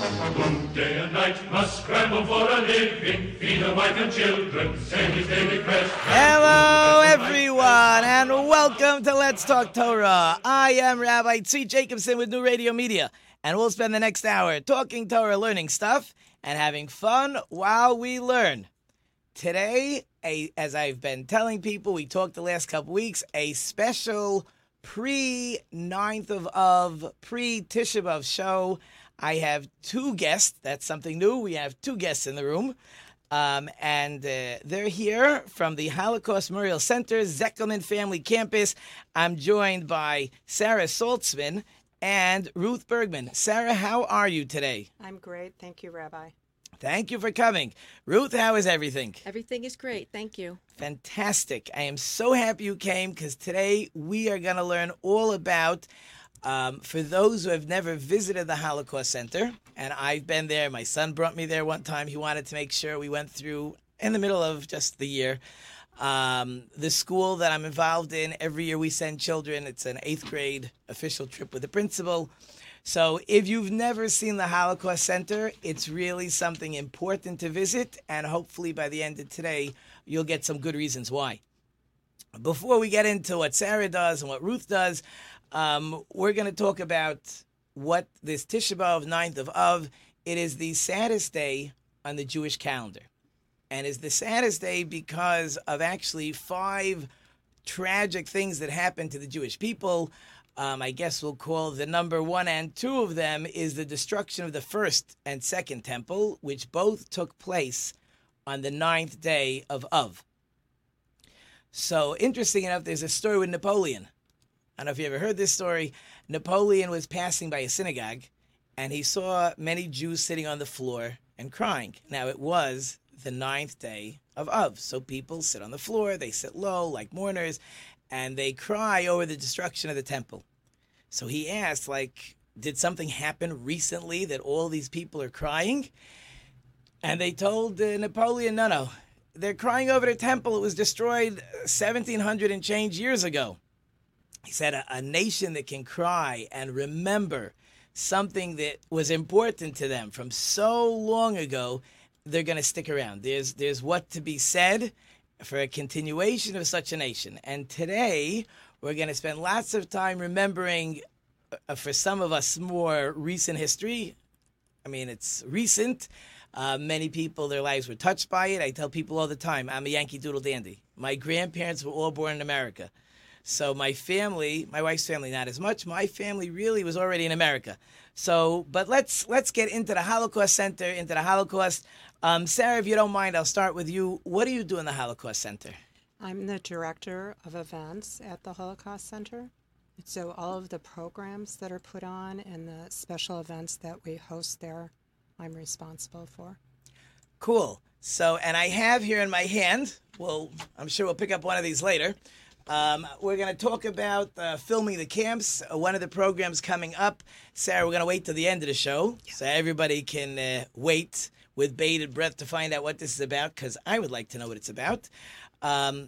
Who day and night must scramble for a living, feed a wife and children, send his daily press. Hello, everyone, and welcome to Let's Talk Torah. I am Rabbi Tzvi Jacobson with New Radio Media, and we'll spend the next hour talking Torah, learning stuff, and having fun while we learn. Today, as I've been telling people, we talked the last couple weeks, a special pre-Tisha B'Av show. I have two guests. That's something new. We have two guests in the room. And they're here from the Holocaust Memorial Center, Zekelman Family Campus. I'm joined by Sarah Saltzman and Ruth Bergman. Sarah, how are you today? I'm great. Thank you, Rabbi. Thank you for coming. Ruth, how is everything? Everything is great. Thank you. Fantastic. I am so happy you came because today we are going to learn all about for those who have never visited the Holocaust Center, and I've been there. My son brought me there one time. He wanted to make sure we went through, in the middle of just the year, the school that I'm involved in. Every year we send children. It's an 8th grade official trip with the principal. So if you've never seen the Holocaust Center, it's really something important to visit, and hopefully by the end of today, you'll get some good reasons why. Before we get into what Sarah does and what Ruth does, we're going to talk about what this Tisha B'Av, 9th of Av, it is the saddest day on the Jewish calendar. And it's the saddest day because of actually 5 tragic things that happened to the Jewish people. I guess we'll call the number 1 and 2 of them is the destruction of the 1st and 2nd temple, which both took place on the 9th day of Av. So interesting enough, there's a story with Napoleon. I don't know if you ever heard this story. Napoleon was passing by a synagogue, and he saw many Jews sitting on the floor and crying. Now, it was the 9th day of Av, so people sit on the floor, they sit low like mourners, and they cry over the destruction of the temple. So he asked, did something happen recently that all these people are crying? And they told Napoleon, no, they're crying over the temple. It was destroyed 1,700 and change years ago. He said, a nation that can cry and remember something that was important to them from so long ago, they're going to stick around. There's what to be said for a continuation of such a nation. And today, we're going to spend lots of time remembering, for some of us, more recent history. I mean, it's recent. Many people, their lives were touched by it. I tell people all the time, I'm a Yankee Doodle Dandy. My grandparents were all born in America. So my family, my wife's family, not as much. My family really was already in America. So, but let's get into the Holocaust Center, into the Holocaust. Sarah, if you don't mind, I'll start with you. What do you do in the Holocaust Center? I'm the director of events at the Holocaust Center. So all of the programs that are put on and the special events that we host there, I'm responsible for. Cool. So, and I have here in my hand, well, I'm sure we'll pick up one of these later. We're going to talk about filming the camps, one of the programs coming up. Sarah, we're going to wait till the end of the show so everybody can wait with bated breath to find out what this is about, because I would like to know what it's about.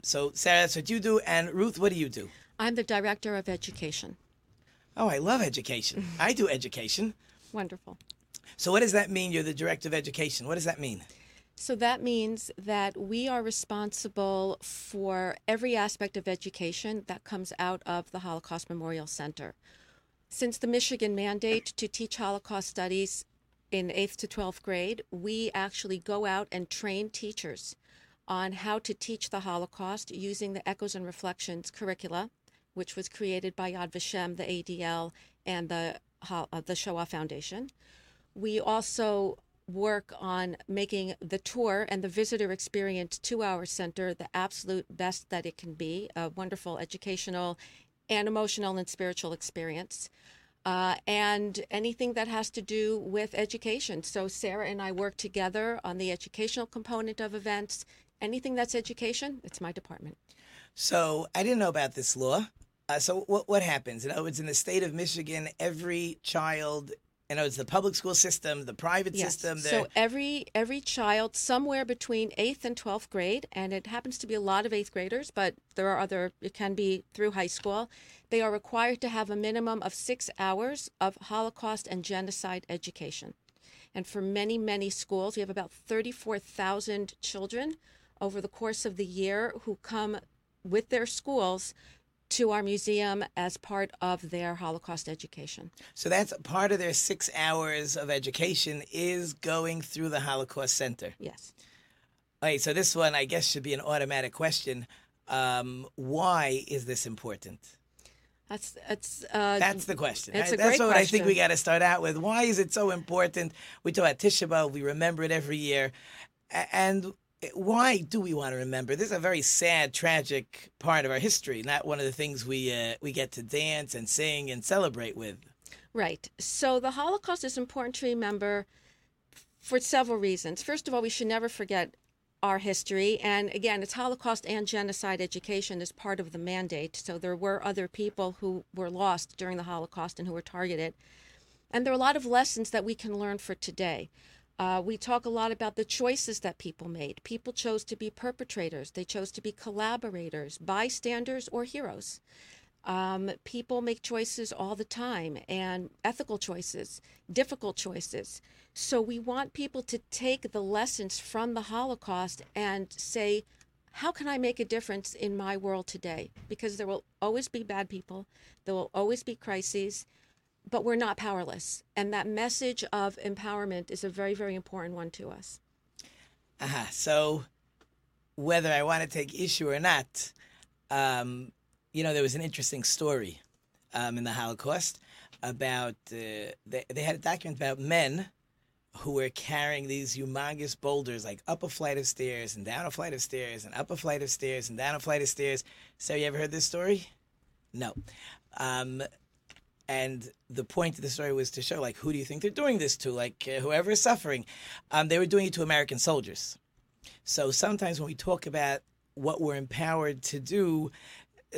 So, Sarah, that's what you do. And, Ruth, what do you do? I'm the director of education. Oh, I love education. I do education. Wonderful. So what does that mean, you're the director of education? What does that mean? So that means that we are responsible for every aspect of education that comes out of the Holocaust Memorial Center. Since the Michigan mandate to teach Holocaust studies in 8th to 12th grade, we actually go out and train teachers on how to teach the Holocaust using the Echoes and Reflections curricula, which was created by Yad Vashem, the ADL, and the Shoah Foundation. We also work on making the tour and the visitor experience to our center the absolute best that it can be, a wonderful educational and emotional and spiritual experience. and anything that has to do with education. So Sarah and I work together on the educational component of events. Anything that's education, it's my department. So I didn't know about this law. So what happens? In other words, in the state of Michigan, every child, in other words, the public school system, the private system. So every child somewhere between 8th and 12th grade, and it happens to be a lot of 8th graders, but there are other, it can be through high school, they are required to have a minimum of 6 hours of Holocaust and genocide education. And for many, many schools, we have about 34,000 children over the course of the year who come with their schools to our museum as part of their Holocaust education. So that's part of their 6 hours of education is going through the Holocaust Center. Yes. All right, so this one, I guess, should be an automatic question. Why is this important? That's the question. That's a great question. I think we got to start out with. Why is it so important? We talk about Tisha B'Av. We remember it every year. And why do we want to remember? This is a very sad, tragic part of our history, not one of the things we get to dance and sing and celebrate with. Right. So the Holocaust is important to remember for several reasons. First of all, we should never forget our history. And again, it's Holocaust and genocide education is part of the mandate. So there were other people who were lost during the Holocaust and who were targeted. And there are a lot of lessons that we can learn for today. We talk a lot about the choices that people made. People chose to be perpetrators. They chose to be collaborators, bystanders, or heroes. People make choices all the time, and ethical choices, difficult choices. So we want people to take the lessons from the Holocaust and say, how can I make a difference in my world today? Because there will always be bad people. There will always be crises. But we're not powerless. And that message of empowerment is a very, very important one to us. So whether I want to take issue or not, there was an interesting story in the Holocaust about, they had a document about men who were carrying these humongous boulders, like up a flight of stairs and down a flight of stairs and up a flight of stairs and down a flight of stairs. So you ever heard this story? No. And the point of the story was to show, like, who do you think they're doing this to? Like, whoever is suffering. They were doing it to American soldiers. So sometimes when we talk about what we're empowered to do,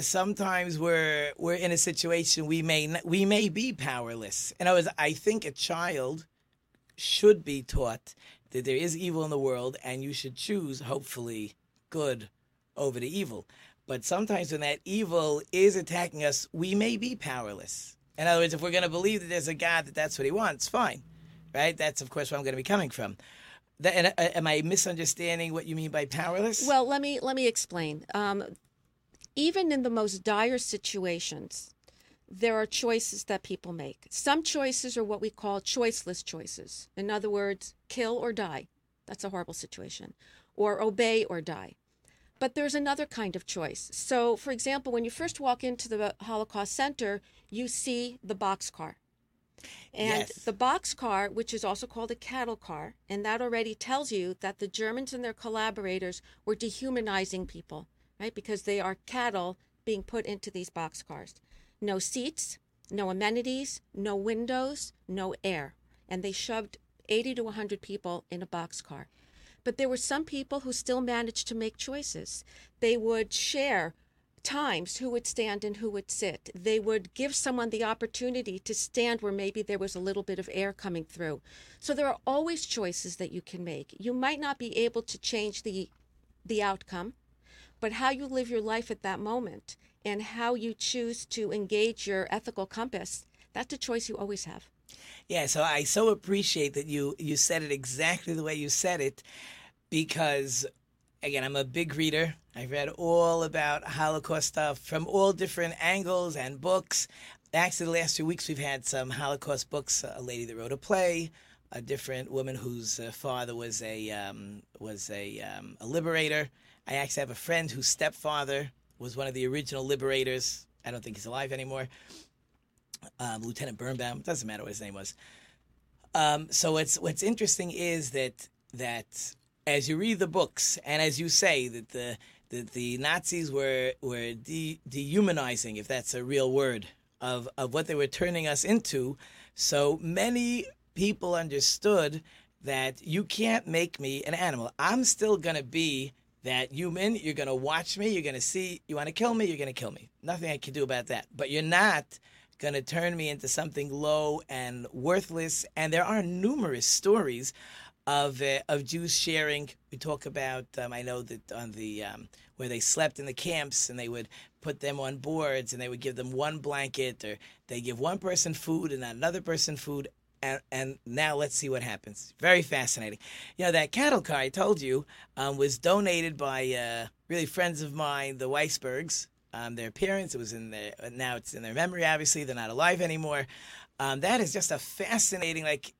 sometimes we're in a situation we may be powerless. In other words, I think a child should be taught that there is evil in the world, and you should choose, hopefully, good over the evil. But sometimes when that evil is attacking us, we may be powerless. In other words, if we're going to believe that there's a God, that's what he wants, fine. Right? That's, of course, where I'm going to be coming from. Am I misunderstanding what you mean by powerless? Well, let me explain. Even in the most dire situations, there are choices that people make. Some choices are what we call choiceless choices. In other words, kill or die. That's a horrible situation. Or obey or die. But there's another kind of choice. So, for example, when you first walk into the Holocaust Center, you see the boxcar. And yes. The boxcar, which is also called a cattle car, and that already tells you that the Germans and their collaborators were dehumanizing people, right? Because they are cattle being put into these boxcars. No seats, no amenities, no windows, no air. And they shoved 80 to 100 people in a boxcar. But there were some people who still managed to make choices. They would share times who would stand and who would sit. They would give someone the opportunity to stand where maybe there was a little bit of air coming through. So there are always choices that you can make. You might not be able to change the outcome, but how you live your life at that moment and how you choose to engage your ethical compass, that's a choice you always have. Yeah, so I so appreciate that you said it exactly the way you said it because, again, I'm a big reader. I've read all about Holocaust stuff from all different angles and books. Actually, the last few weeks we've had some Holocaust books, a lady that wrote a play, a different woman whose father was a liberator. I actually have a friend whose stepfather was one of the original liberators. I don't think he's alive anymore. Lieutenant Birnbaum, doesn't matter what his name was. So what's interesting is that as you read the books and as you say that the Nazis were dehumanizing, if that's a real word, of what they were turning us into. So many people understood that you can't make me an animal. I'm still going to be that human. You're going to watch me. You're going to see. You want to kill me? You're going to kill me. Nothing I can do about that. But you're not going to turn me into something low and worthless. And there are numerous stories of Jews sharing. We talk about, I know that on the, where they slept in the camps and they would put them on boards and they would give them one blanket, or they give one person food and not another person food. And now let's see what happens. Very fascinating. You know, that cattle car I told you was donated by really friends of mine, the Weisbergs, their parents. It was in their, now it's in their memory, obviously. They're not alive anymore. That is just a fascinating, like,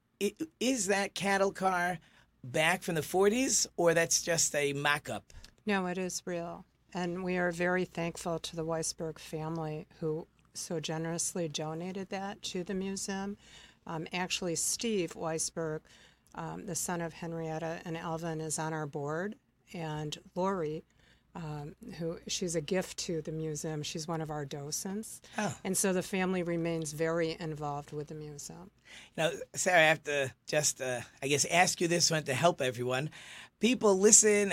is that cattle car back from the 40s, or that's just a mock-up? No, it is real. And we are very thankful to the Weisberg family who so generously donated that to the museum. Actually, Steve Weisberg, the son of Henrietta and Alvin, is on our board. And Lori, who she's a gift to the museum, she's one of our docents. Oh. And so the family remains very involved with the museum. You know, Sarah, I have to just, I guess, ask you this one to help everyone. People listen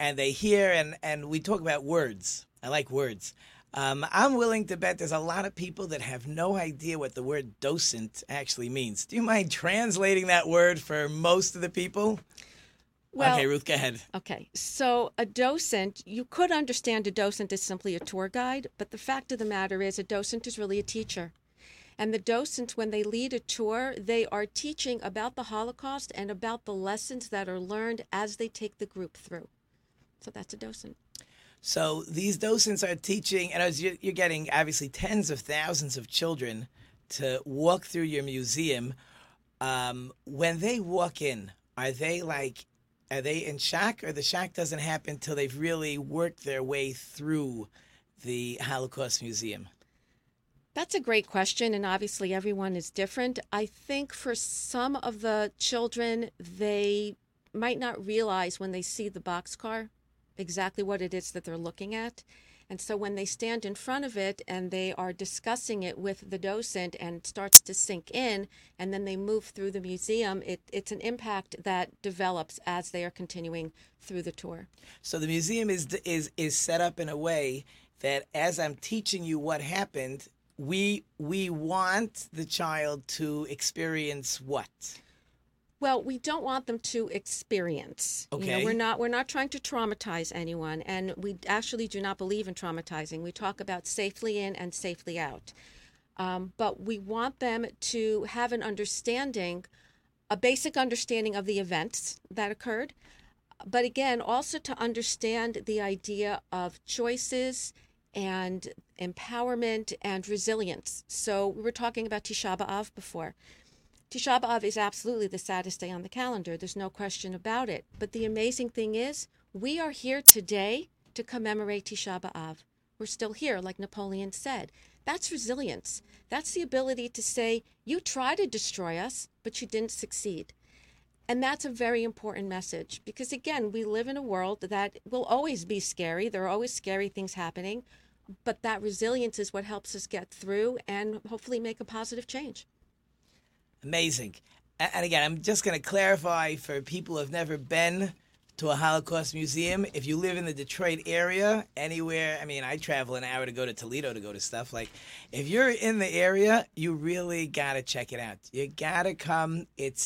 and they hear, and we talk about words. I like words. I'm willing to bet there's a lot of people that have no idea what the word docent actually means. Do you mind translating that word for most of the people? Well, okay, Ruth, go ahead. Okay, so a docent, you could understand a docent as simply a tour guide, but the fact of the matter is a docent is really a teacher. And the docent, when they lead a tour, they are teaching about the Holocaust and about the lessons that are learned as they take the group through. So that's a docent. So these docents are teaching, and as you're getting obviously tens of thousands of children to walk through your museum. When they walk in, are they in shock, or the shock doesn't happen until they've really worked their way through the Holocaust Museum? That's a great question, and obviously everyone is different. I think for some of the children, they might not realize when they see the boxcar exactly what it is that they're looking at. And so when they stand in front of it and they are discussing it with the docent and it starts to sink in, and then they move through the museum, it's an impact that develops as they are continuing through the tour. So the museum is set up in a way that as I'm teaching you what happened, we want the child to experience what? Well, we don't want them to experience. Okay. You know, we're not trying to traumatize anyone, and we actually do not believe in traumatizing. We talk about safely in and safely out. But we want them to have an understanding, a basic understanding of the events that occurred, but again, also to understand the idea of choices and empowerment and resilience. So we were talking about Tisha B'Av before. Tisha B'Av is absolutely the saddest day on the calendar. There's no question about it. But the amazing thing is, we are here today to commemorate Tisha B'Av. We're still here, like Napoleon said. That's resilience. That's the ability to say, you tried to destroy us, but you didn't succeed. And that's a very important message because, again, we live in a world that will always be scary. There are always scary things happening. But that resilience is what helps us get through and hopefully make a positive change. Amazing. And again, I'm just going to clarify for people who have never been to a Holocaust museum, if you live in the Detroit area, anywhere, I mean, I travel an hour to go to Toledo to go to stuff. Like, if you're in the area, you really got to check it out. You got to come. It's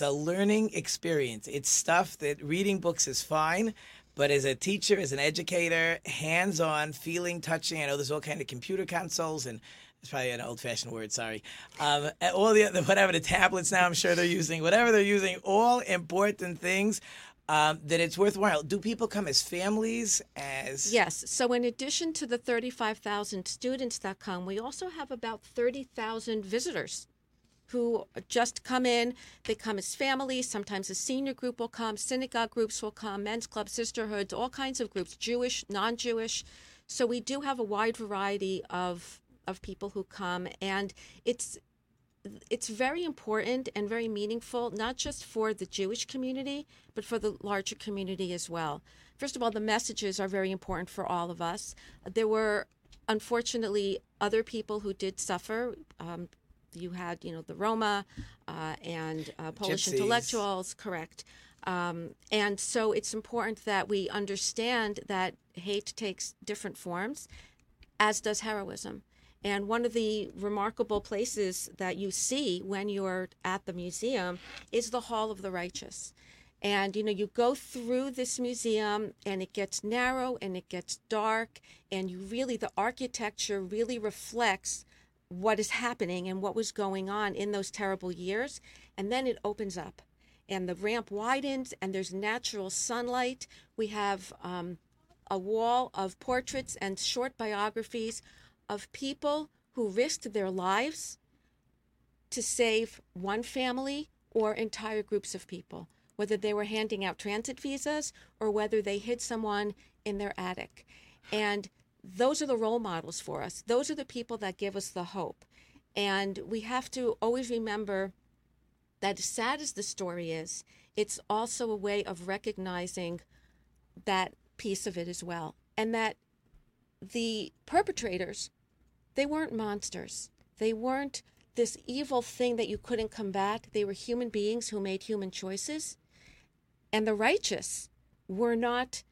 a learning experience. It's stuff that reading books is fine, but as a teacher, as an educator, hands-on, feeling, touching. I know there's all kind of computer consoles and it's probably an old-fashioned word, sorry. All the other, whatever the tablets now I'm sure they're using, whatever they're using, all important things that it's worthwhile. Do people come as families? Yes. So in addition to the 35,000 students that come, we also have about 30,000 visitors who just come in. They come as families. Sometimes a senior group will come. Synagogue groups will come. Men's clubs, sisterhoods, all kinds of groups, Jewish, non-Jewish. So we do have a wide variety of people who come, and it's very important and very meaningful, not just for the Jewish community, but for the larger community as well. First of all, the messages are very important for all of us. There were, unfortunately, other people who did suffer. You had, the Roma and Polish Gypsies. Intellectuals, correct. And so it's important that we understand that hate takes different forms, as does heroism. And one of the remarkable places that you see when you're at the museum is the Hall of the Righteous. And, you go through this museum and it gets narrow and it gets dark, and the architecture really reflects what is happening and what was going on in those terrible years. And then it opens up and the ramp widens and there's natural sunlight. We have a wall of portraits and short biographies of people who risked their lives to save one family or entire groups of people, whether they were handing out transit visas or whether they hid someone in their attic. And those are the role models for us. Those are the people that give us the hope. And we have to always remember that, as sad as the story is, it's also a way of recognizing that piece of it as well. And that the perpetrators, they weren't monsters. They weren't this evil thing that you couldn't combat. They were human beings who made human choices. And the righteous were not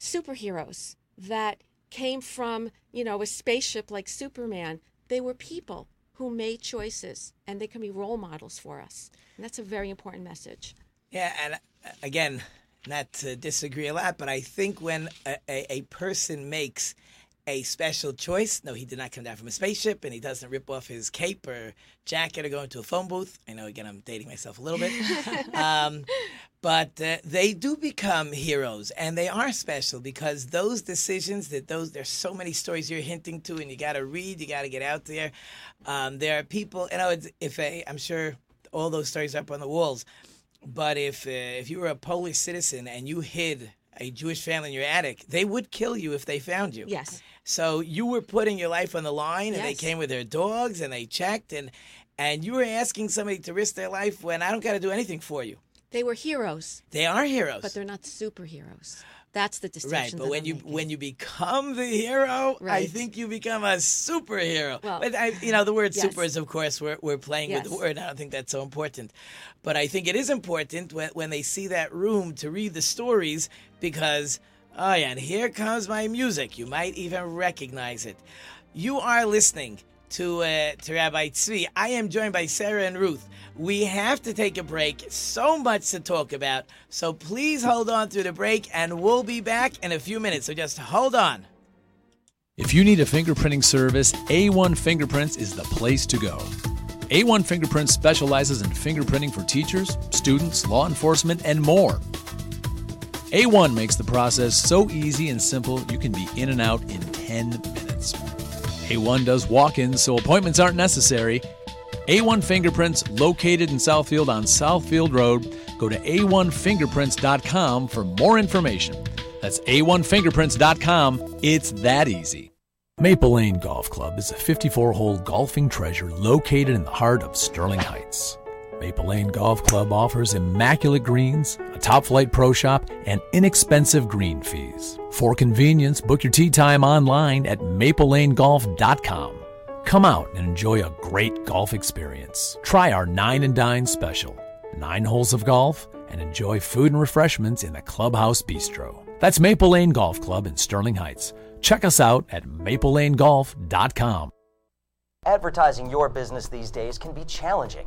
superheroes that came from, a spaceship like Superman. They were people who made choices, and they can be role models for us. And that's a very important message. Yeah, and again, not to disagree a lot, but I think when a person makes a special choice, no, he did not come down from a spaceship, and he doesn't rip off his cape or jacket or go into a phone booth. I know, again, I'm dating myself a little bit. But they do become heroes, and they are special because those decisions there's so many stories you're hinting to, and you got to read, you got to get out there. There are people, I'm sure all those stories are up on the walls, but if you were a Polish citizen and you hid a Jewish family in your attic, they would kill you if they found you. Yes. So you were putting your life on the line, and yes, they came with their dogs, and they checked, and you were asking somebody to risk their life when I don't got to do anything for you. They were heroes. They are heroes. But they're not superheroes. That's the distinction. Right, but when you become the hero, right, I think you become a superhero. Well, but the word yes, super is, of course, we're playing yes with the word. I don't think that's so important. But I think it is important when they see that room to read the stories because, oh yeah, and here comes my music. You might even recognize it. You are listening to Rabbi Tzvi. I am joined by Sarah and Ruth. We have to take a break. So much to talk about. So please hold on through the break, and we'll be back in a few minutes. So just hold on. If you need a fingerprinting service, A1 Fingerprints is the place to go. A1 Fingerprints specializes in fingerprinting for teachers, students, law enforcement, and more. A1 makes the process so easy and simple, you can be in and out in 10 minutes. A1 does walk-ins, so appointments aren't necessary. A1 Fingerprints, located in Southfield on Southfield Road. Go to a1fingerprints.com for more information. That's a1fingerprints.com. It's that easy. Maple Lane Golf Club is a 54-hole golfing treasure located in the heart of Sterling Heights. Maple Lane Golf Club offers immaculate greens, a top-flight pro shop, and inexpensive green fees. For convenience, book your tee time online at maplelanegolf.com. Come out and enjoy a great golf experience. Try our Nine and Dine special, 9 holes of golf, and enjoy food and refreshments in the Clubhouse Bistro. That's Maple Lane Golf Club in Sterling Heights. Check us out at maplelanegolf.com. Advertising your business these days can be challenging.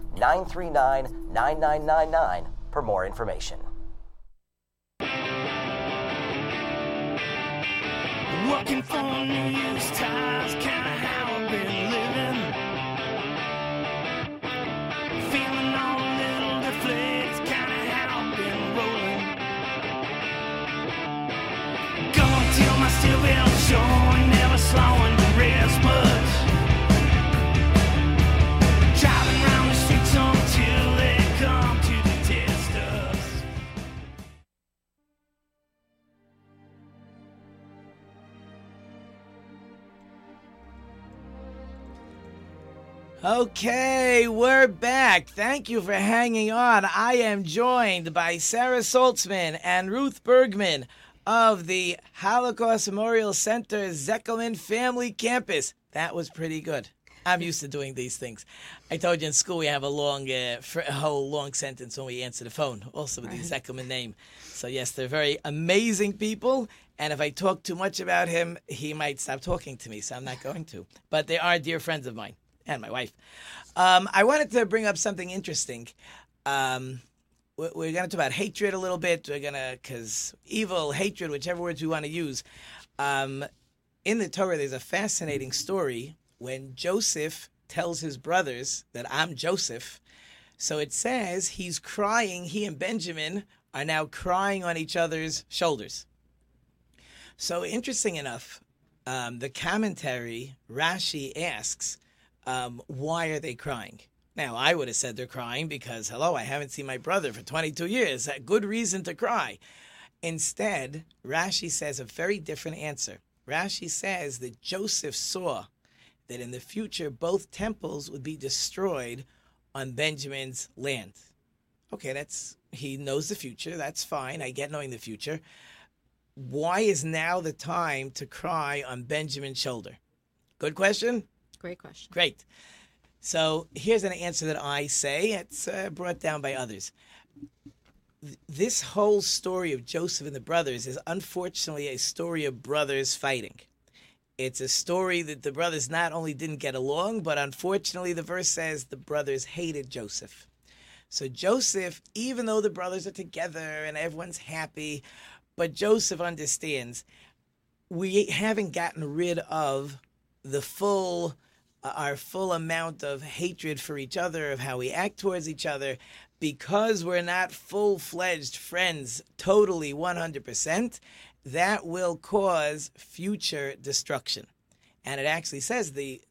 939-9999 for more information. Working for New Year's times, kinda how I've been living. Feeling all a little deflated, kinda how I've been rolling. Going till my steel belt showing, never slowing the rest much. Okay, we're back. Thank you for hanging on. I am joined by Sarah Saltzman and Ruth Bergman of the Holocaust Memorial Center Zekelman Family Campus. That was pretty good. I'm used to doing these things. I told you in school we have a long, whole long sentence when we answer the phone, also with the Zekelman name. So yes, they're very amazing people. And if I talk too much about him, he might stop talking to me, so I'm not going to. But they are dear friends of mine and my wife. I wanted to bring up something interesting. We're going to talk about hatred a little bit. We're going to, because evil, hatred, whichever words we want to use. In the Torah, there's a fascinating story when Joseph tells his brothers that I'm Joseph. So it says he's crying. He and Benjamin are now crying on each other's shoulders. So interesting enough, the commentary, Rashi asks, why are they crying? Now, I would have said they're crying because, hello, I haven't seen my brother for 22 years. A good reason to cry. Instead, Rashi says a very different answer. Rashi says that Joseph saw that in the future both temples would be destroyed on Benjamin's land. Okay, that's, he knows the future. That's fine. I get knowing the future. Why is now the time to cry on Benjamin's shoulder? Good question? Great question. Great. So here's an answer that I say. It's brought down by others. This whole story of Joseph and the brothers is unfortunately a story of brothers fighting. It's a story that the brothers not only didn't get along, but unfortunately the verse says the brothers hated Joseph. So Joseph, even though the brothers are together and everyone's happy, but Joseph understands we haven't gotten rid of the full, our full amount of hatred for each other, of how we act towards each other, because we're not full-fledged friends totally 100%, that will cause future destruction. And it actually says the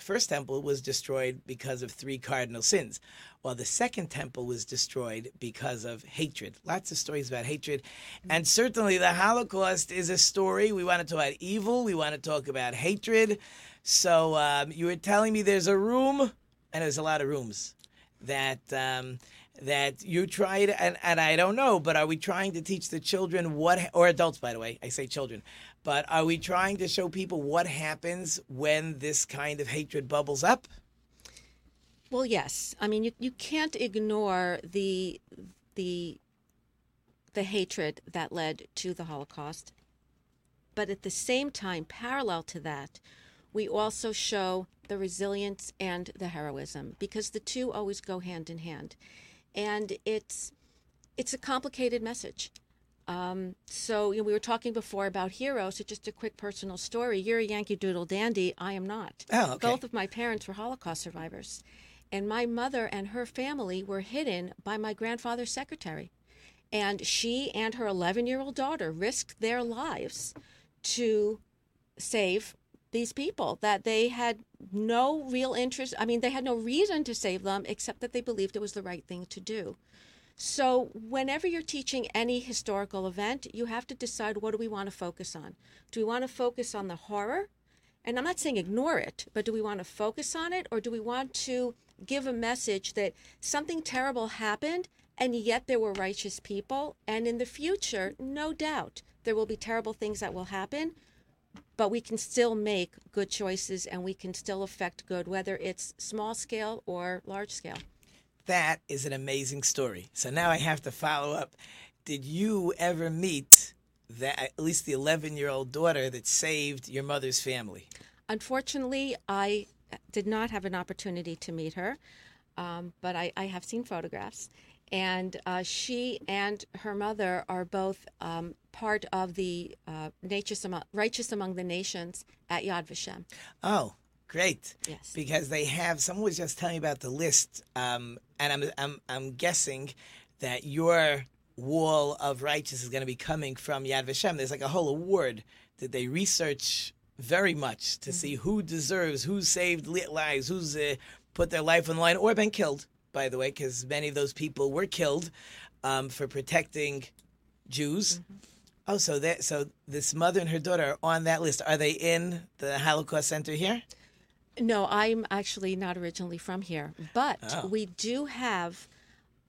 first temple was destroyed because of 3 cardinal sins, while the second temple was destroyed because of hatred. Lots of stories about hatred. And certainly the Holocaust is a story. We want to talk about evil. We want to talk about hatred. So you were telling me there's a room, and there's a lot of rooms, that that you tried, and I don't know, but are we trying to teach the children what, or adults, by the way, I say children, but are we trying to show people what happens when this kind of hatred bubbles up? Well, yes. I mean, you can't ignore the hatred that led to the Holocaust. But at the same time, parallel to that, we also show the resilience and the heroism, because the two always go hand in hand. And it's a complicated message. So you know, we were talking before about heroes, so just a quick personal story. You're a Yankee Doodle Dandy. I am not. Oh, okay. Both of my parents were Holocaust survivors. And my mother and her family were hidden by my grandfather's secretary. And she and her 11-year-old daughter risked their lives to save these people that they had no real interest. I mean, they had no reason to save them except that they believed it was the right thing to do. So whenever you're teaching any historical event, you have to decide, what do we want to focus on? Do we want to focus on the horror? And I'm not saying ignore it, but do we want to focus on it, or do we want to give a message that something terrible happened and yet there were righteous people? And in the future, no doubt, there will be terrible things that will happen, but we can still make good choices and we can still affect good, whether it's small scale or large scale. That is an amazing story. So now I have to follow up. Did you ever meet that, at least the 11-year-old daughter that saved your mother's family? Unfortunately, I did not have an opportunity to meet her, but I have seen photographs. And she and her mother are both part of the Righteous Among the Nations at Yad Vashem. Oh, great! Yes, because they have. Someone was just telling me about the list, and I'm guessing that your wall of righteousness is going to be coming from Yad Vashem. There's like a whole award that they research very much to see who deserves, who saved lives, who's put their life on the line, or been killed, by the way, because many of those people were killed for protecting Jews. Mm-hmm. Oh, so this mother and her daughter are on that list. Are they in the Holocaust Center here? No, I'm actually not originally from here, but we do have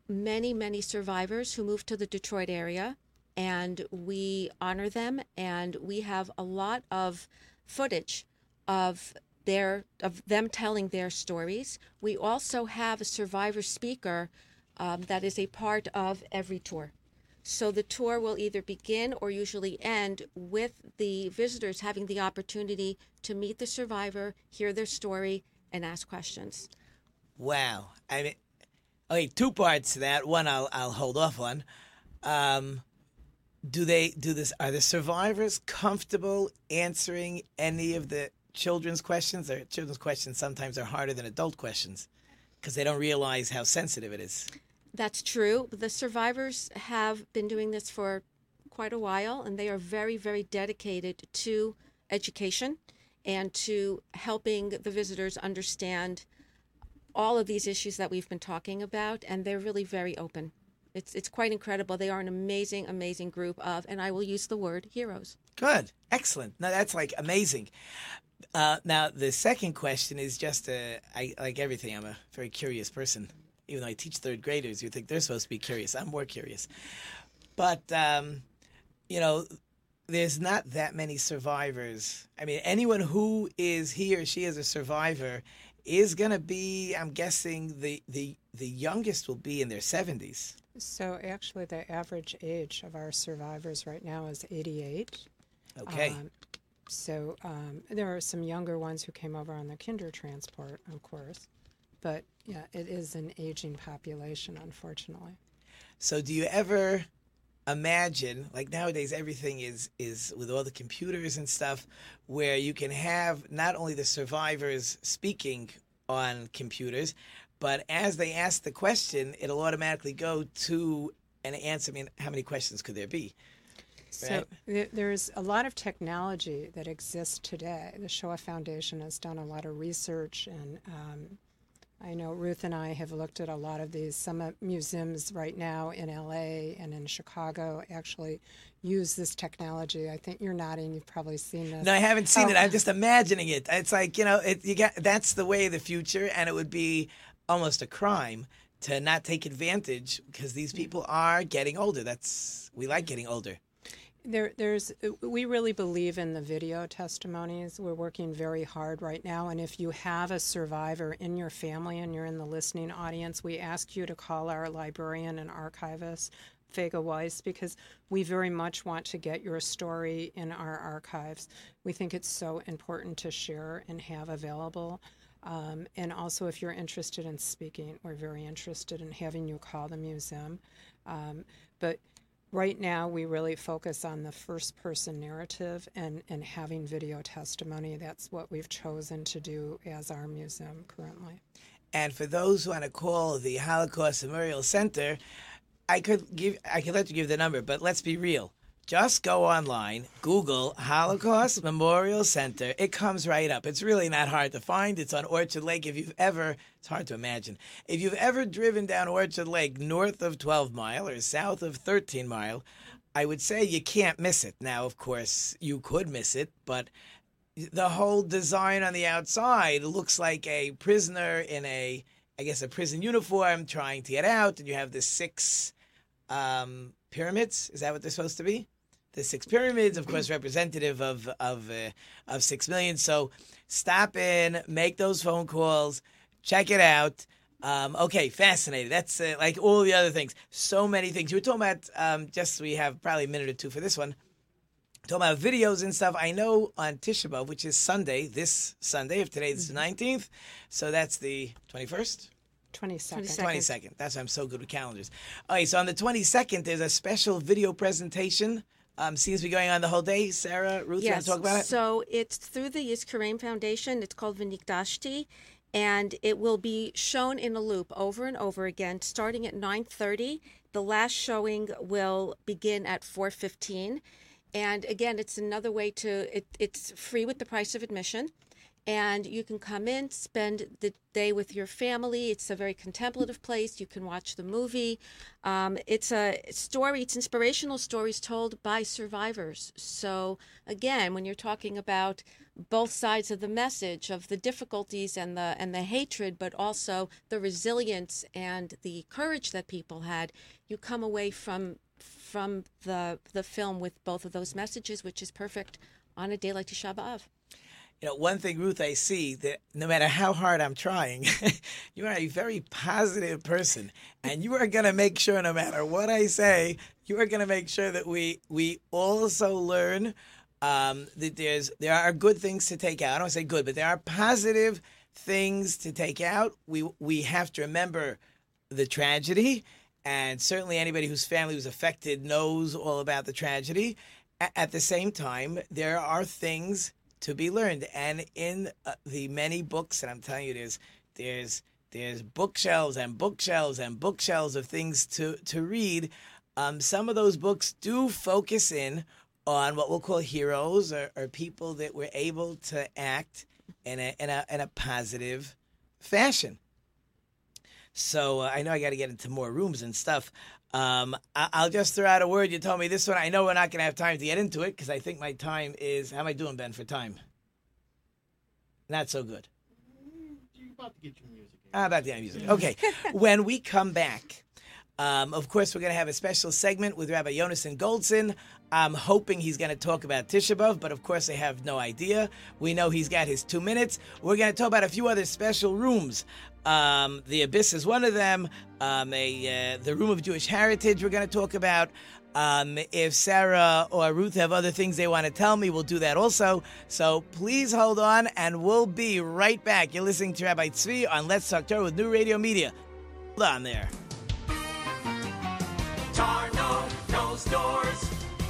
many, many survivors who moved to the Detroit area, and we honor them, and we have a lot of footage of them telling their stories. We also have a survivor speaker that is a part of every tour. So the tour will either begin or usually end with the visitors having the opportunity to meet the survivor, hear their story, and ask questions. Wow. I mean, okay, two parts to that. One I'll hold off on. Do they do this? Are the survivors comfortable answering any of the children's questions? Or children's questions sometimes are harder than adult questions because they don't realize how sensitive it is. That's true. The survivors have been doing this for quite a while, and they are very, very dedicated to education and to helping the visitors understand all of these issues that we've been talking about, and they're really very open. It's quite incredible. They are an amazing, amazing group of, and I will use the word, heroes. Good. Excellent. Now, that's, like, amazing. Now, the second question is just, like everything, I'm a very curious person. Even though I teach third graders, you think they're supposed to be curious. I'm more curious. But, you know, there's not that many survivors. I mean, anyone who is he or she is a survivor is going to be, I'm guessing, the youngest will be in their 70s. So actually the average age of our survivors right now is 88. Okay. So there are some younger ones who came over on the Kindertransport, of course. But, yeah, it is an aging population, unfortunately. So do you ever imagine, like nowadays everything is with all the computers and stuff, where you can have not only the survivors speaking on computers, but as they ask the question, it'll automatically go to an answer. I mean, how many questions could there be? Right? So there's a lot of technology that exists today. The Shoah Foundation has done a lot of research, and I know Ruth and I have looked at a lot of these. Some museums right now in L.A. and in Chicago actually use this technology. I think you're nodding. You've probably seen this. No, I haven't seen it. I'm just imagining it. It's like, you know, that's the way of the future, and it would be almost a crime to not take advantage because these people are getting older. We like getting older. We really believe in the video testimonies. We're working very hard right now, and if you have a survivor in your family and you're in the listening audience, we ask you to call our librarian and archivist, Faga Weiss, because we very much want to get your story in our archives. We think it's so important to share and have available. And also, if you're interested in speaking, we're very interested in having you call the museum. But right now, we really focus on the first-person narrative and having video testimony. That's what we've chosen to do as our museum currently. And for those who want to call the Holocaust Memorial Center, I could let you give the number, but let's be real. Just go online, Google Holocaust Memorial Center. It comes right up. It's really not hard to find. It's on Orchard Lake. It's hard to imagine. If you've ever driven down Orchard Lake north of 12 Mile or south of 13 Mile, I would say you can't miss it. Now, of course, you could miss it, but the whole design on the outside looks like a prisoner in a prison uniform trying to get out, and you have the six pyramids. Is that what they're supposed to be? The six pyramids, of course, representative of 6 million. So stop in, make those phone calls, check it out. Okay, fascinating. That's like all the other things. So many things. You were talking about, we have probably a minute or two for this one, talking about videos and stuff. I know on Tisha B'Av, which is this Sunday, if today is the 19th, so that's the 21st? 22nd. That's why I'm so good with calendars. All right, so on the 22nd, there's a special video presentation. Seems to be going on the whole day. Sarah, Ruth, you want to talk about it? So it's through the Yuskarain Foundation. It's called Vinik Dashti, and it will be shown in a loop over and over again, starting at 9:30. The last showing will begin at 4:15. And, again, it's another way it's free with the price of admission. And you can come in, spend the day with your family. It's a very contemplative place. You can watch the movie. It's a story. It's inspirational stories told by survivors. So again, when you're talking about both sides of the message of the difficulties and the hatred, but also the resilience and the courage that people had, you come away from the film with both of those messages, which is perfect on a day like Tisha B'Av. You know, one thing, Ruth, I see that no matter how hard I'm trying, you are a very positive person, and you are going to make sure, no matter what I say, you are going to make sure that we also learn that there are good things to take out. I don't say good, but there are positive things to take out. We have to remember the tragedy, and certainly anybody whose family was affected knows all about the tragedy. At the same time, there are things to be learned, and in the many books, and I'm telling you, there's bookshelves and bookshelves and bookshelves of things to read. Some of those books do focus in on what we'll call heroes, or people that were able to act in a positive fashion. So I know I got to get into more rooms and stuff. I'll just throw out a word. You told me this one. I know we're not going to have time to get into it because I think my time is... How am I doing, Ben, for time? Not so good. You're about to get your music. About to get music. Okay. When we come back, of course, we're going to have a special segment with Rabbi Yonason Goldson. I'm hoping he's going to talk about Tisha B'Av, but of course I have no idea. We know he's got his 2 minutes. We're going to talk about a few other special rooms. The Abyss is one of them. The Room of Jewish Heritage we're going to talk about. If Sarah or Ruth have other things they want to tell me, we'll do that also. So please hold on, and we'll be right back. You're listening to Rabbi Tzvi on Let's Talk Torah with New Radio Media. Hold on there. Tarno knows doors.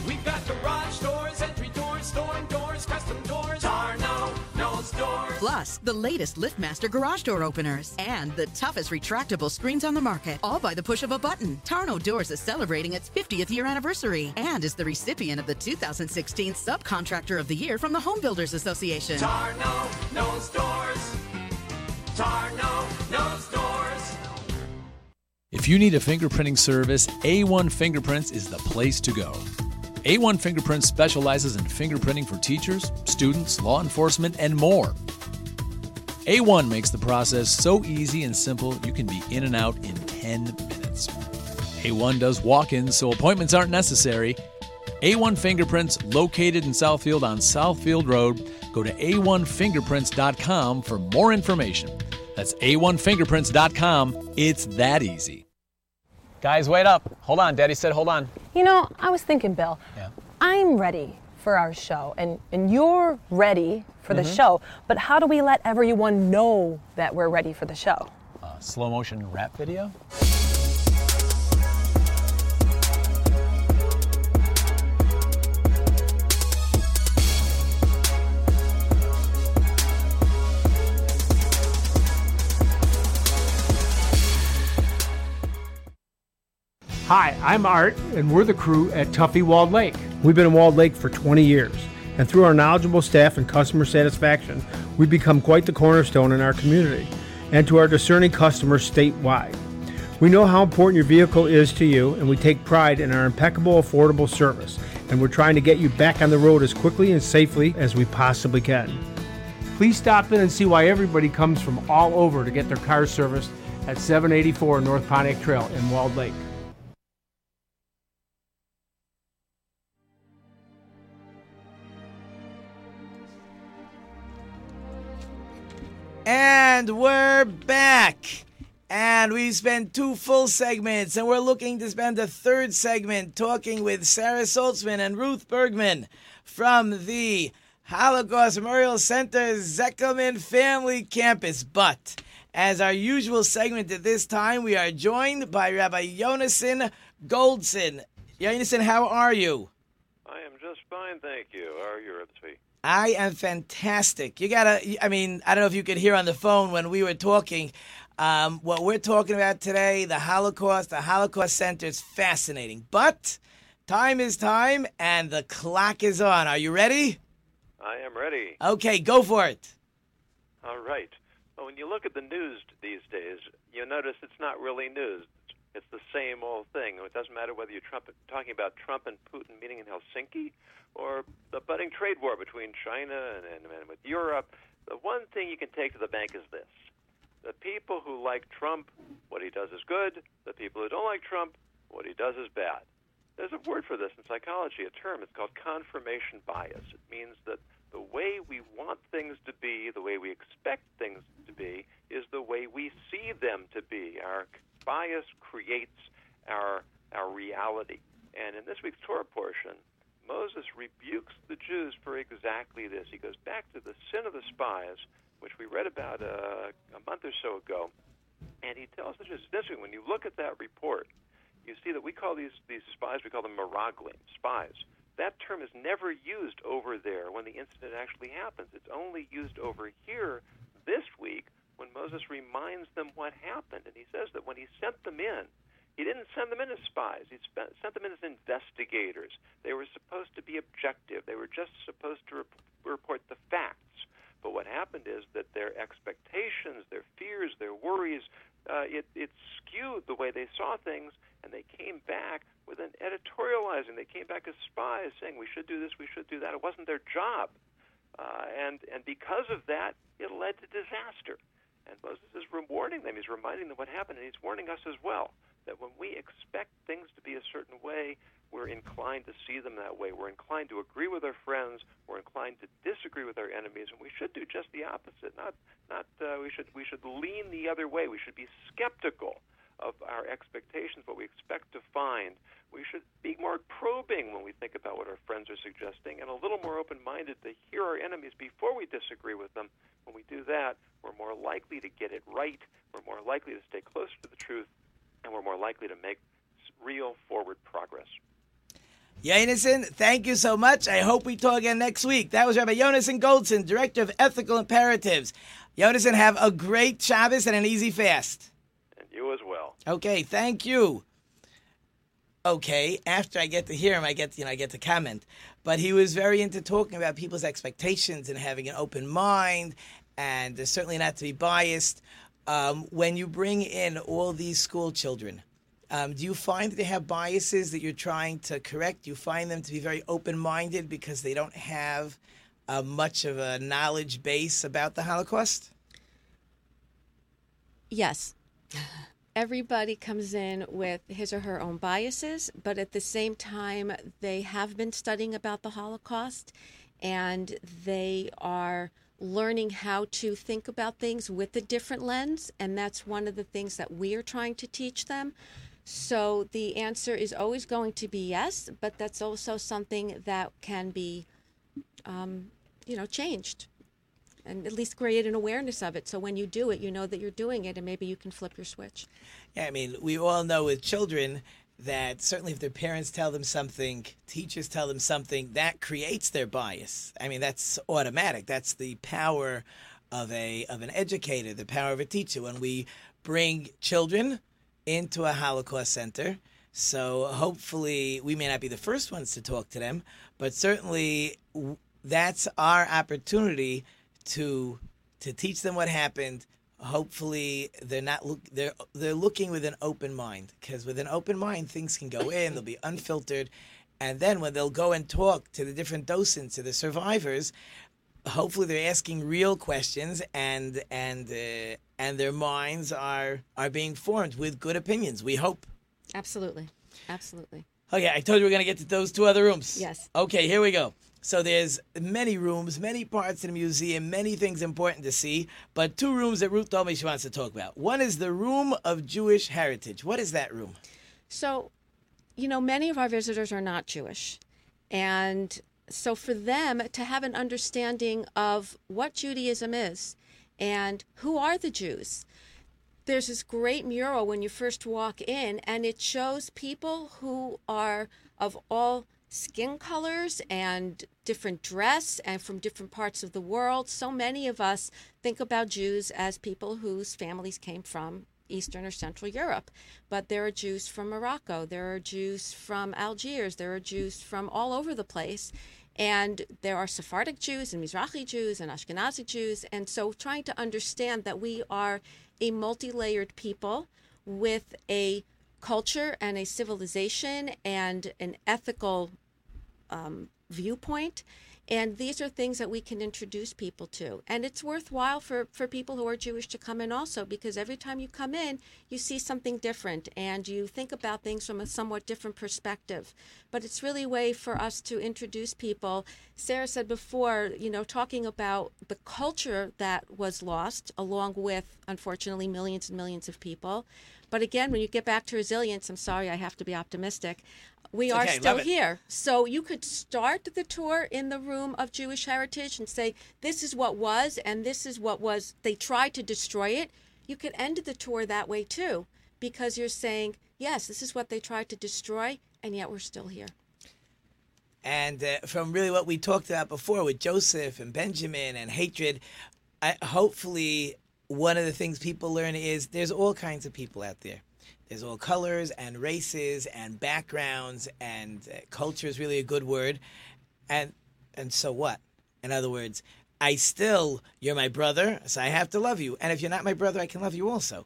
We've got garage doors, entry doors, storm doors, custom doors. Tarno knows doors. Plus, the latest LiftMaster garage door openers and the toughest retractable screens on the market, all by the push of a button. Tarno Doors is celebrating its 50th year anniversary and is the recipient of the 2016 Subcontractor of the Year from the Home Builders Association. Tarno knows doors. Tarno knows doors. If you need a fingerprinting service, A1 Fingerprints is the place to go. A1 Fingerprints specializes in fingerprinting for teachers, students, law enforcement, and more. A1 makes the process so easy and simple, you can be in and out in 10 minutes. A1 does walk-ins, so appointments aren't necessary. A1 Fingerprints, located in Southfield on Southfield Road. Go to a1fingerprints.com for more information. That's a1fingerprints.com. It's that easy. Guys, wait up. Hold on. Daddy said hold on. You know, I was thinking, Bill, yeah. I'm ready for our show, and you're ready for the show, but how do we let everyone know that we're ready for the show? Slow motion rap video? Hi, I'm Art, and we're the crew at Tuffy Walled Lake. We've been in Walled Lake for 20 years, and through our knowledgeable staff and customer satisfaction, we've become quite the cornerstone in our community and to our discerning customers statewide. We know how important your vehicle is to you, and we take pride in our impeccable, affordable service, and we're trying to get you back on the road as quickly and safely as we possibly can. Please stop in and see why everybody comes from all over to get their car serviced at 784 North Pontiac Trail in Walled Lake. And we're back, and we've spent 2 full segments, and we're looking to spend a 3rd segment talking with Sarah Saltzman and Ruth Bergman from the Holocaust Memorial Center Zekelman Family Campus. But as our usual segment at this time, we are joined by Rabbi Yonason Goldson. Yonason, how are you? I am just fine, thank you. How are you, Rabbi? I am fantastic. I don't know if you could hear on the phone when we were talking. What we're talking about today, the Holocaust Center, is fascinating. But time is time, and the clock is on. Are you ready? I am ready. Okay, go for it. All right. Well, when you look at the news these days, you notice it's not really news. It's the same old thing. It doesn't matter whether you're talking about Trump and Putin meeting in Helsinki or the budding trade war between China and with Europe. The one thing you can take to the bank is this. The people who like Trump, what he does is good. The people who don't like Trump, what he does is bad. There's a word for this in psychology, a term. It's called confirmation bias. It means that the way we want things to be, the way we expect things to be, is the way we see them to be. Our bias creates our reality. And in this week's Torah portion, Moses rebukes the Jews for exactly this. He goes back to the sin of the spies, which we read about a month or so ago, and he tells the Jews, when you look at that report, you see that we call these spies, we call them meraglim, spies. That term is never used over there when the incident actually happens. It's only used over here this week when Moses reminds them what happened. And he says that when he sent them in, he didn't send them in as spies. He sent them in as investigators. They were supposed to be objective. They were just supposed to report the facts. But what happened is that their expectations, their fears, their worries, it skewed the way they saw things, and they came back with an editorializing. They came back as spies saying, we should do this, we should do that. It wasn't their job. And because of that, it led to disaster. And Moses is rewarding them. He's reminding them what happened, and he's warning us as well, that when we expect things to be a certain way, we're inclined to see them that way. We're inclined to agree with our friends. We're inclined to disagree with our enemies, and we should do just the opposite. We should lean the other way. We should be skeptical of our expectations, what we expect to find. We should be more probing when we think about what our friends are suggesting, and a little more open-minded to hear our enemies before we disagree with them. When we do that, we're more likely to get it right. We're more likely to stay closer to the truth, and we're more likely to make real forward progress. Yonason, thank you so much. I hope we talk again next week. That was Rabbi Yonason Goldson, Director of Ethical Imperatives. Yonason, have a great Shabbos and an easy fast. And you as well. Okay, thank you. Okay, after I get to hear him, I get to comment. But he was very into talking about people's expectations and having an open mind, and certainly not to be biased. When you bring in all these school children, do you find that they have biases that you're trying to correct? Do you find them to be very open-minded because they don't have much of a knowledge base about the Holocaust? Yes. Everybody comes in with his or her own biases, but at the same time, they have been studying about the Holocaust, and they are learning how to think about things with a different lens, and that's one of the things that we are trying to teach them. So the answer is always going to be yes, but that's also something that can be, changed, and at least create an awareness of it. So when you do it, you know that you're doing it, and maybe you can flip your switch. Yeah, I mean, we all know with children that certainly if their parents tell them something, teachers tell them something, that creates their bias. I mean, that's automatic. That's the power of an educator, the power of a teacher. When we bring children into a Holocaust center, so hopefully we may not be the first ones to talk to them, but certainly that's our opportunity to teach them what happened. Hopefully they're looking with an open mind, because with an open mind things can go in, they'll be unfiltered, and then when they'll go and talk to the different docents, to the survivors, hopefully they're asking real questions and their minds are being formed with good opinions. We hope. Absolutely. Okay, I told you we're going to get to those two other rooms. Yes. Okay, here we go. So there's many rooms, many parts in the museum, many things important to see, but two rooms that Ruth told me she wants to talk about. One is the Room of Jewish Heritage. What is that room? So, many of our visitors are not Jewish. And so for them to have an understanding of what Judaism is and who are the Jews, there's this great mural when you first walk in, and it shows people who are of all skin colors and different dress and from different parts of the world. So many of us think about Jews as people whose families came from Eastern or Central Europe. But there are Jews from Morocco. There are Jews from Algiers. There are Jews from all over the place. And there are Sephardic Jews and Mizrahi Jews and Ashkenazi Jews. And so trying to understand that we are a multi-layered people with a culture and a civilization and an ethical viewpoint. And these are things that we can introduce people to. And it's worthwhile for people who are Jewish to come in also, because every time you come in, you see something different and you think about things from a somewhat different perspective. But it's really a way for us to introduce people. Sarah said before, you know, talking about the culture that was lost, along with, unfortunately, millions and millions of people. But again, when you get back to resilience, I'm sorry, I have to be optimistic. We are still here. So you could start the tour in the room of Jewish heritage and say, this is what was, and this is what was. They tried to destroy it. You could end the tour that way, too, because you're saying, yes, this is what they tried to destroy, and yet we're still here. And from really what we talked about before with Joseph and Benjamin and hatred, hopefully one of the things people learn is there's all kinds of people out there. There's all colors and races and backgrounds, and culture is really a good word. And so what? In other words, you're my brother, so I have to love you. And if you're not my brother, I can love you also.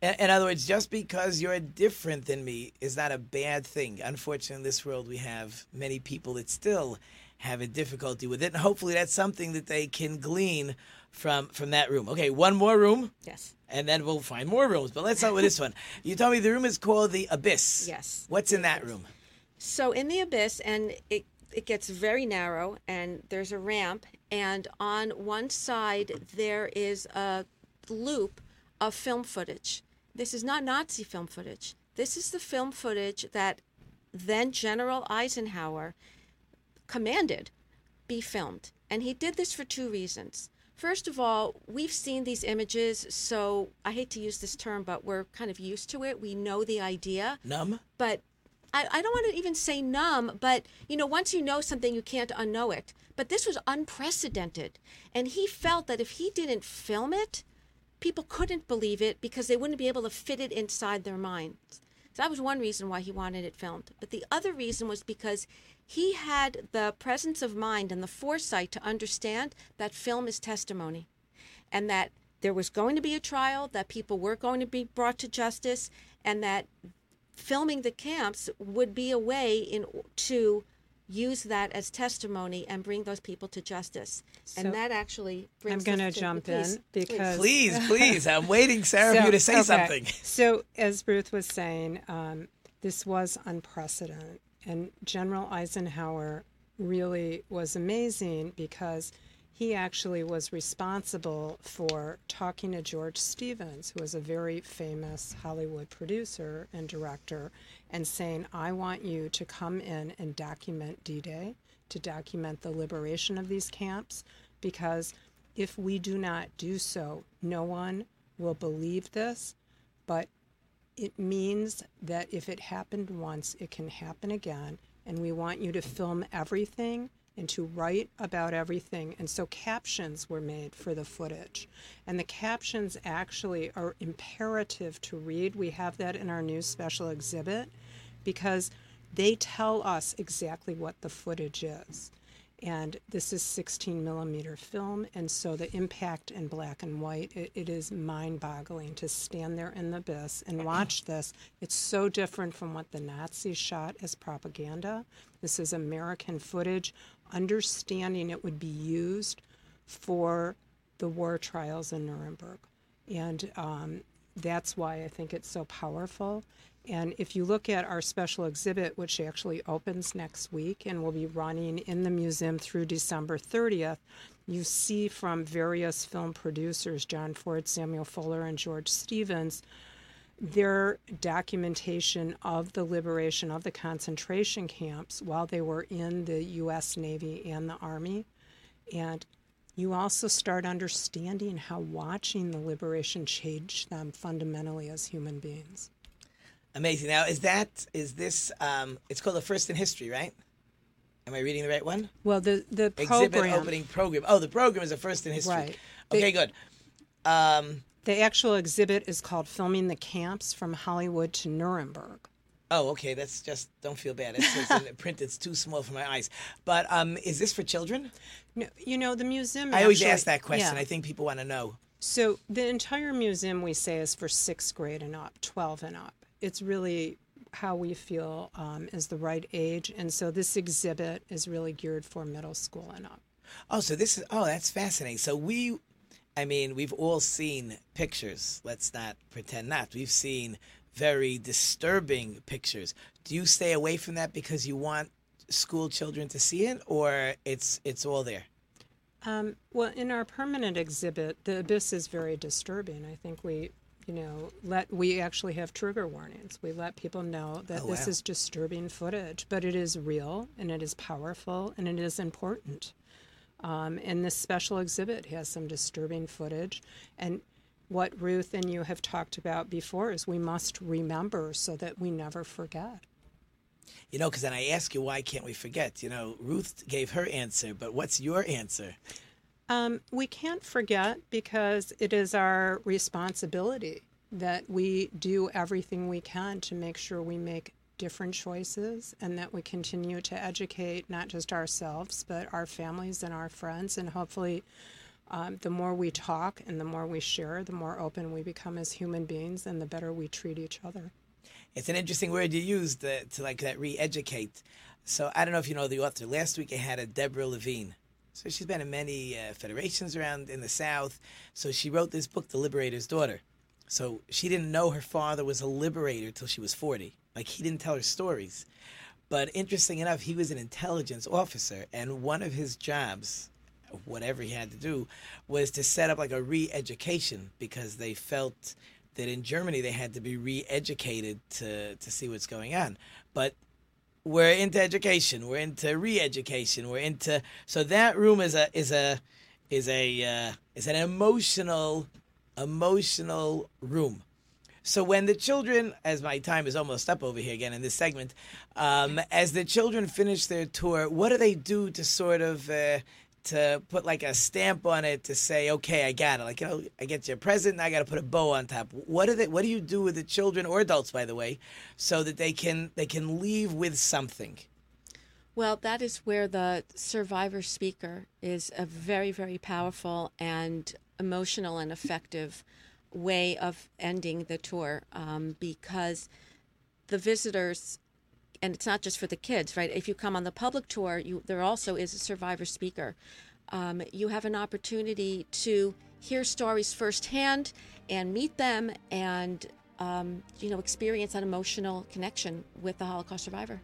In other words, just because you're different than me is not a bad thing. Unfortunately, in this world, we have many people that still have a difficulty with it. And hopefully that's something that they can glean from that room. Okay, one more room. Yes. And then we'll find more rooms. But let's start with this one. You told me the room is called The Abyss. Yes. What's in that room? So in The Abyss, and it gets very narrow, and there's a ramp. And on one side, there is a loop of film footage. This is not Nazi film footage. This is the film footage that then General Eisenhower commanded be filmed. And he did this for two reasons. First of all, we've seen these images, so I hate to use this term, but we're kind of used to it. We know the idea. Numb? But I don't want to even say numb, but, you know, once you know something, you can't unknow it. But this was unprecedented. And he felt that if he didn't film it, people couldn't believe it because they wouldn't be able to fit it inside their minds. So that was one reason why he wanted it filmed. But the other reason was because he had the presence of mind and the foresight to understand that film is testimony and that there was going to be a trial, that people were going to be brought to justice, and that filming the camps would be a way to use that as testimony and bring those people to justice. So and that actually brings us Please. I'm waiting, Sarah, for you to say something. So as Ruth was saying, this was unprecedented. And General Eisenhower really was amazing because he actually was responsible for talking to George Stevens, who was a very famous Hollywood producer and director, and saying, I want you to come in and document D-Day, to document the liberation of these camps, because if we do not do so, no one will believe this, but it means that if it happened once, it can happen again, and we want you to film everything and to write about everything. And so captions were made for the footage. And the captions actually are imperative to read. We have that in our new special exhibit because they tell us exactly what the footage is. And this is 16 millimeter film, and so the impact in black and white, it is mind-boggling to stand there in the abyss and watch this. It's so different from what the Nazis shot as propaganda. This is American footage. Understanding it would be used for the war trials in Nuremberg. And that's why I think it's so powerful. And if you look at our special exhibit, which actually opens next week and will be running in the museum through December 30th, you see from various film producers, John Ford, Samuel Fuller, and George Stevens, their documentation of the liberation of the concentration camps while they were in the U.S. Navy and the Army. And you also start understanding how watching the liberation changed them fundamentally as human beings. Amazing. Now, it's called the First in History, right? Am I reading the right one? Well, the program. Exhibit opening program. Oh, the program is a First in History. Right. Okay, good. The actual exhibit is called Filming the Camps from Hollywood to Nuremberg. Oh, okay. That's just, don't feel bad. It's in print that's too small for my eyes. But is this for children? No, you know, the museum. I always ask that question. Yeah. I think people want to know. So the entire museum, we say, is for 6th grade and up, 12 and up. It's really how we feel is the right age. And so this exhibit is really geared for middle school and up. Oh, so this is, oh, that's fascinating. So we, I mean, we've all seen pictures. Let's not pretend not. We've seen very disturbing pictures. Do you stay away from that because you want school children to see it, or it's all there? Well, in our permanent exhibit, the abyss is very disturbing. I think we, you know, we actually have trigger warnings. We let people know that this is disturbing footage, but it is real and it is powerful and it is important. And this special exhibit has some disturbing footage. And what Ruth and you have talked about before is we must remember so that we never forget. You know, because then I ask you, why can't we forget? You know, Ruth gave her answer, but what's your answer? We can't forget because it is our responsibility that we do everything we can to make sure we make different choices and that we continue to educate not just ourselves, but our families and our friends, and hopefully... the more we talk and the more we share, the more open we become as human beings and the better we treat each other. It's an interesting word you used to like that re-educate. So I don't know if you know the author. Last week I had a Deborah Levine. So she's been in many federations around in the South. So she wrote this book, The Liberator's Daughter. So she didn't know her father was a liberator till she was 40. Like he didn't tell her stories. But interesting enough, he was an intelligence officer, and one of his jobs, whatever he had to do, was to set up like a re-education, because they felt that in Germany they had to be re-educated to see what's going on. But we're into education, we're into re-education, we're into, so that room is an emotional room. So when the children, as my time is almost up over here again in this segment, as the children finish their tour, what do they do to sort of to put like a stamp on it to say, okay, I got it. Like, you know, I get you a present and I got to put a bow on top. What do you do with the children, or adults, by the way, so that they can leave with something? Well, that is where the survivor speaker is a very, very powerful and emotional and effective way of ending the tour, because the visitors... And it's not just for the kids, right? If you come on the public tour, there also is a survivor speaker. You have an opportunity to hear stories firsthand and meet them and, experience an emotional connection with the Holocaust survivor.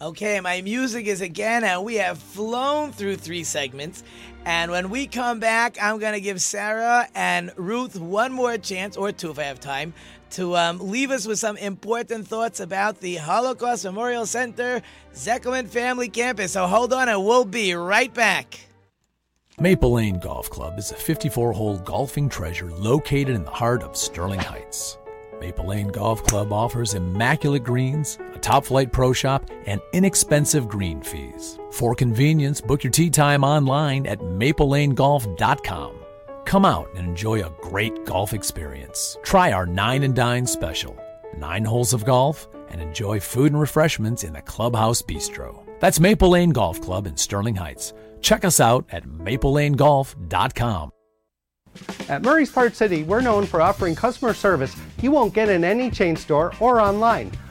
Okay, my music is again, and we have flown through 3 segments. And when we come back, I'm going to give Sarah and Ruth one more chance, or 2 if I have time, to leave us with some important thoughts about the Holocaust Memorial Center, Zekelman Family Campus. So hold on, and we'll be right back. Maple Lane Golf Club is a 54-hole golfing treasure located in the heart of Sterling Heights. Maple Lane Golf Club offers immaculate greens, a top-flight pro shop, and inexpensive green fees. For convenience, book your tee time online at maplelanegolf.com. Come out and enjoy a great golf experience. Try our 9 and Dine special, 9 holes of golf, and enjoy food and refreshments in the Clubhouse Bistro. That's Maple Lane Golf Club in Sterling Heights. Check us out at maplelanegolf.com. At Murray's Part City, we're known for offering customer service you won't get in any chain store or online.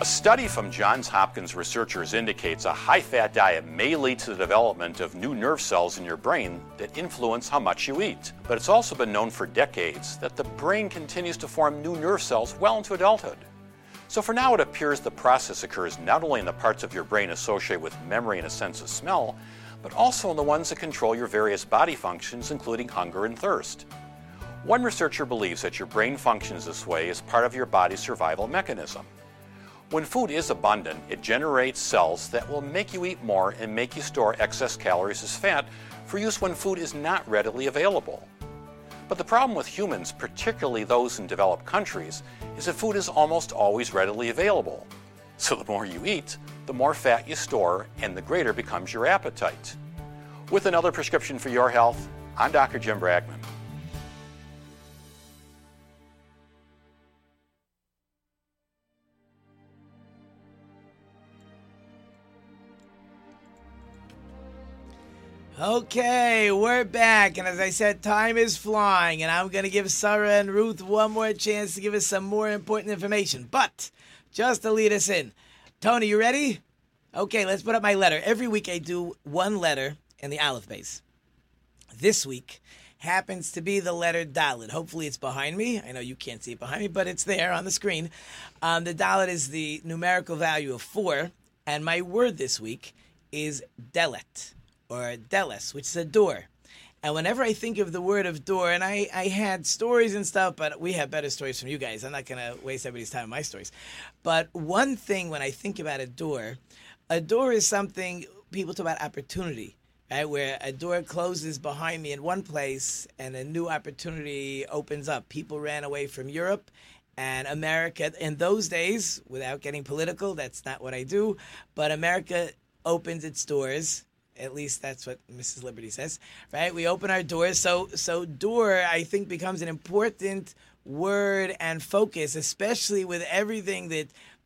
A study from Johns Hopkins researchers indicates a high-fat diet may lead to the development of new nerve cells in your brain that influence how much you eat. But it's also been known for decades that the brain continues to form new nerve cells well into adulthood. So for now, it appears the process occurs not only in the parts of your brain associated with memory and a sense of smell, but also in the ones that control your various body functions, including hunger and thirst. One researcher believes that your brain functions this way as part of your body's survival mechanism. When food is abundant, it generates cells that will make you eat more and make you store excess calories as fat for use when food is not readily available. But the problem with humans, particularly those in developed countries, is that food is almost always readily available. So the more you eat, the more fat you store, and the greater becomes your appetite. With another prescription for your health, I'm Dr. Jim Bragman. Okay, we're back, and as I said, time is flying, and I'm going to give Sarah and Ruth one more chance to give us some more important information, but just to lead us in. Tony, you ready? Okay, let's put up my letter. Every week I do one letter in the Aleph base. This week happens to be the letter Dalet. Hopefully it's behind me. I know you can't see it behind me, but it's there on the screen. The Dalet is the numerical value of 4, and my word this week is Delet, or Deles, which is a door. And whenever I think of the word of door, and I had stories and stuff, but we have better stories from you guys. I'm not going to waste everybody's time with my stories. But one thing when I think about a door is something people talk about opportunity, right? Where a door closes behind me in one place and a new opportunity opens up. People ran away from Europe and America. In those days, without getting political, that's not what I do, but America opens its doors. At least that's what Mrs. Liberty says, right? We open our doors. So door, I think, becomes an important word and focus, especially with everything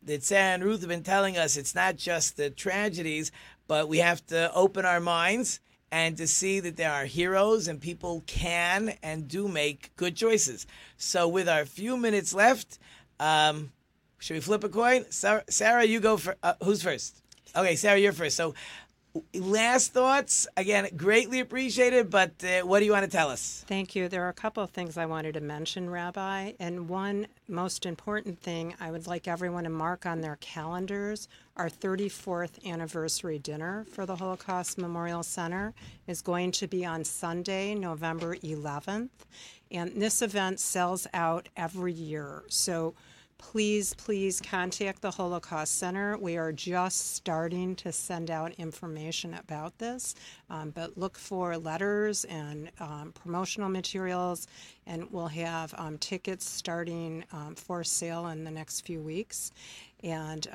that Sarah and Ruth have been telling us. It's not just the tragedies, but we have to open our minds and to see that there are heroes and people can and do make good choices. So with our few minutes left, should we flip a coin? Sarah, you go for who's first? Okay, Sarah, you're first. So last thoughts, again, greatly appreciated, but what do you want to tell us? Thank you. There are a couple of things I wanted to mention, Rabbi, and one most important thing I would like everyone to mark on their calendars. Our 34th anniversary dinner for the Holocaust Memorial Center is going to be on Sunday, November 11th, and this event sells out every year, so please contact the Holocaust Center. We are just starting to send out information about this, but look for letters and promotional materials, and we'll have tickets starting for sale in the next few weeks. And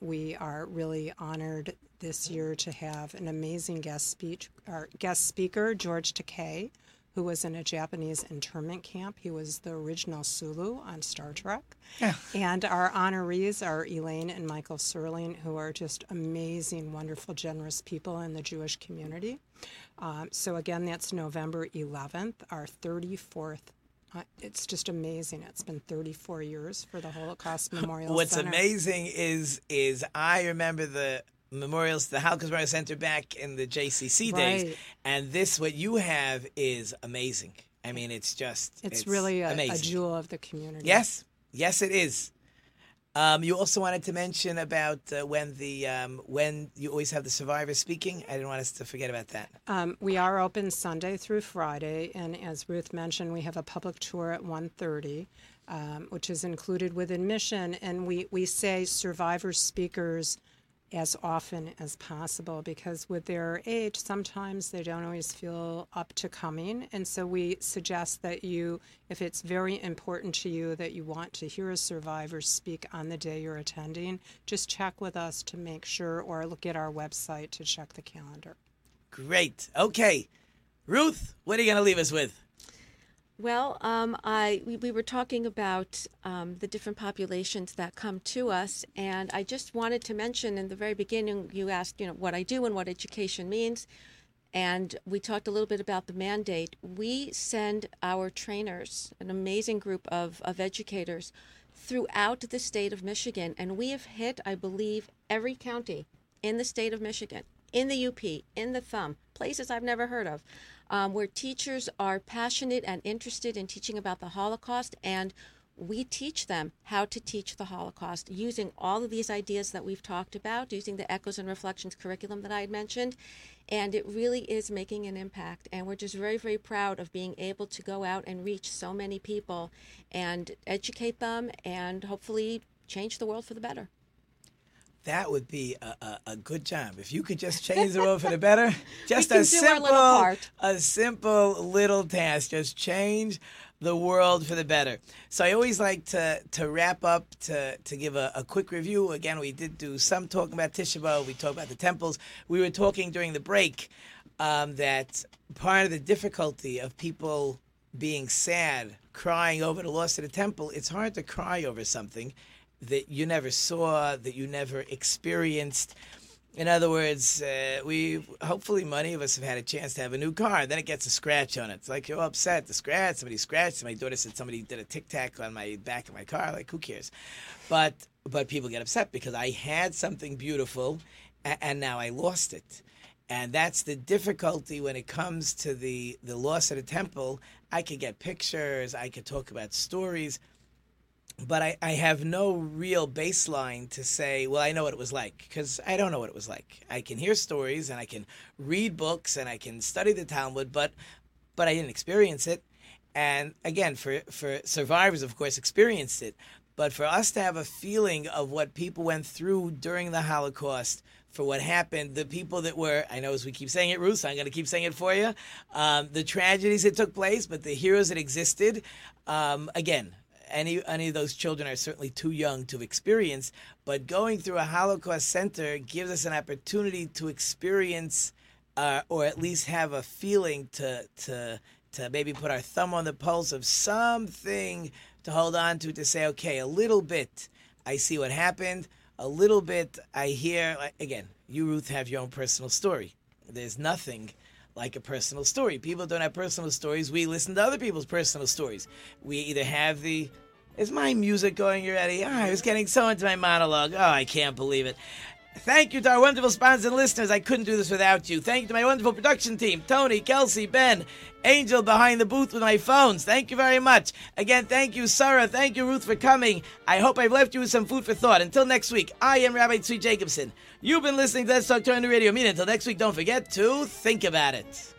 we are really honored this year to have an amazing guest speaker, George Takei, who was in a Japanese internment camp. He was the original Sulu on Star Trek. Yeah. And our honorees are Elaine and Michael Serling, who are just amazing, wonderful, generous people in the Jewish community. So again, that's November 11th, our 34th. It's just amazing. It's been 34 years for the Holocaust Memorial Center. What's amazing is I remember the Holocaust Memorial Center back in the JCC days, right. And this, what you have, is amazing. I mean, it's really a jewel of the community. Yes, it is. You also wanted to mention about when you always have the survivors speaking. I didn't want us to forget about that. We are open Sunday through Friday, and as Ruth mentioned, we have a public tour at 1:30, which is included with admission, and we say survivor speakers as often as possible, because with their age, sometimes they don't always feel up to coming. And so we suggest that you, if it's very important to you that you want to hear a survivor speak on the day you're attending, just check with us to make sure, or look at our website to check the calendar. Great. Okay. Ruth, what are you going to leave us with? Well, we were talking about the different populations that come to us, and I just wanted to mention in the very beginning, you asked, what I do and what education means, and we talked a little bit about the mandate. We send our trainers, an amazing group of educators, throughout the state of Michigan, and we have hit, I believe, every county in the state of Michigan, in the UP, in the Thumb, places I've never heard of, where teachers are passionate and interested in teaching about the Holocaust, and we teach them how to teach the Holocaust using all of these ideas that we've talked about, using the Echoes and Reflections curriculum that I had mentioned, and it really is making an impact, and we're just very, very proud of being able to go out and reach so many people and educate them and hopefully change the world for the better. That would be a good job. If you could just change the world for the better, just a simple little task, just change the world for the better. So I always like to wrap up, to give a quick review. Again, we did do some talking about Tisha B'Av. We talked about the temples. We were talking during the break that part of the difficulty of people being sad, crying over the loss of the temple, it's hard to cry over something that you never saw, that you never experienced. In other words, hopefully many of us have had a chance to have a new car. Then it gets a scratch on it. It's like you're upset. The scratch, somebody scratched. My daughter said somebody did a tic-tac on my back of my car. Like, who cares? But people get upset because I had something beautiful and now I lost it. And that's the difficulty when it comes to the loss of the temple. I could get pictures. I could talk about stories. But I have no real baseline to say, well, I know what it was like, because I don't know what it was like. I can hear stories, and I can read books, and I can study the Talmud, but I didn't experience it. And again, for survivors, of course, experienced it. But for us to have a feeling of what people went through during the Holocaust, for what happened, the people that were, I know as we keep saying it, Ruth, so I'm going to keep saying it for you, the tragedies that took place, but the heroes that existed, again, any of those children are certainly too young to experience, but going through a Holocaust center gives us an opportunity to experience, or at least have a feeling to maybe put our thumb on the pulse of something to hold on to say, okay, a little bit I see what happened, a little bit I hear. Again, you, Ruth, have your own personal story. There's nothing like a personal story. People don't have personal stories. We listen to other people's personal stories. We either have the, is my music going already? Oh, I was getting so into my monologue. Oh, I can't believe it. Thank you to our wonderful sponsors and listeners. I couldn't do this without you. Thank you to my wonderful production team, Tony, Kelsey, Ben, Angel behind the booth with my phones. Thank you very much. Again, thank you, Sarah. Thank you, Ruth, for coming. I hope I've left you with some food for thought. Until next week, I am Rabbi Tzvi Jacobson. You've been listening to Let's Talk Torah on New Radio Media. Until next week, don't forget to think about it.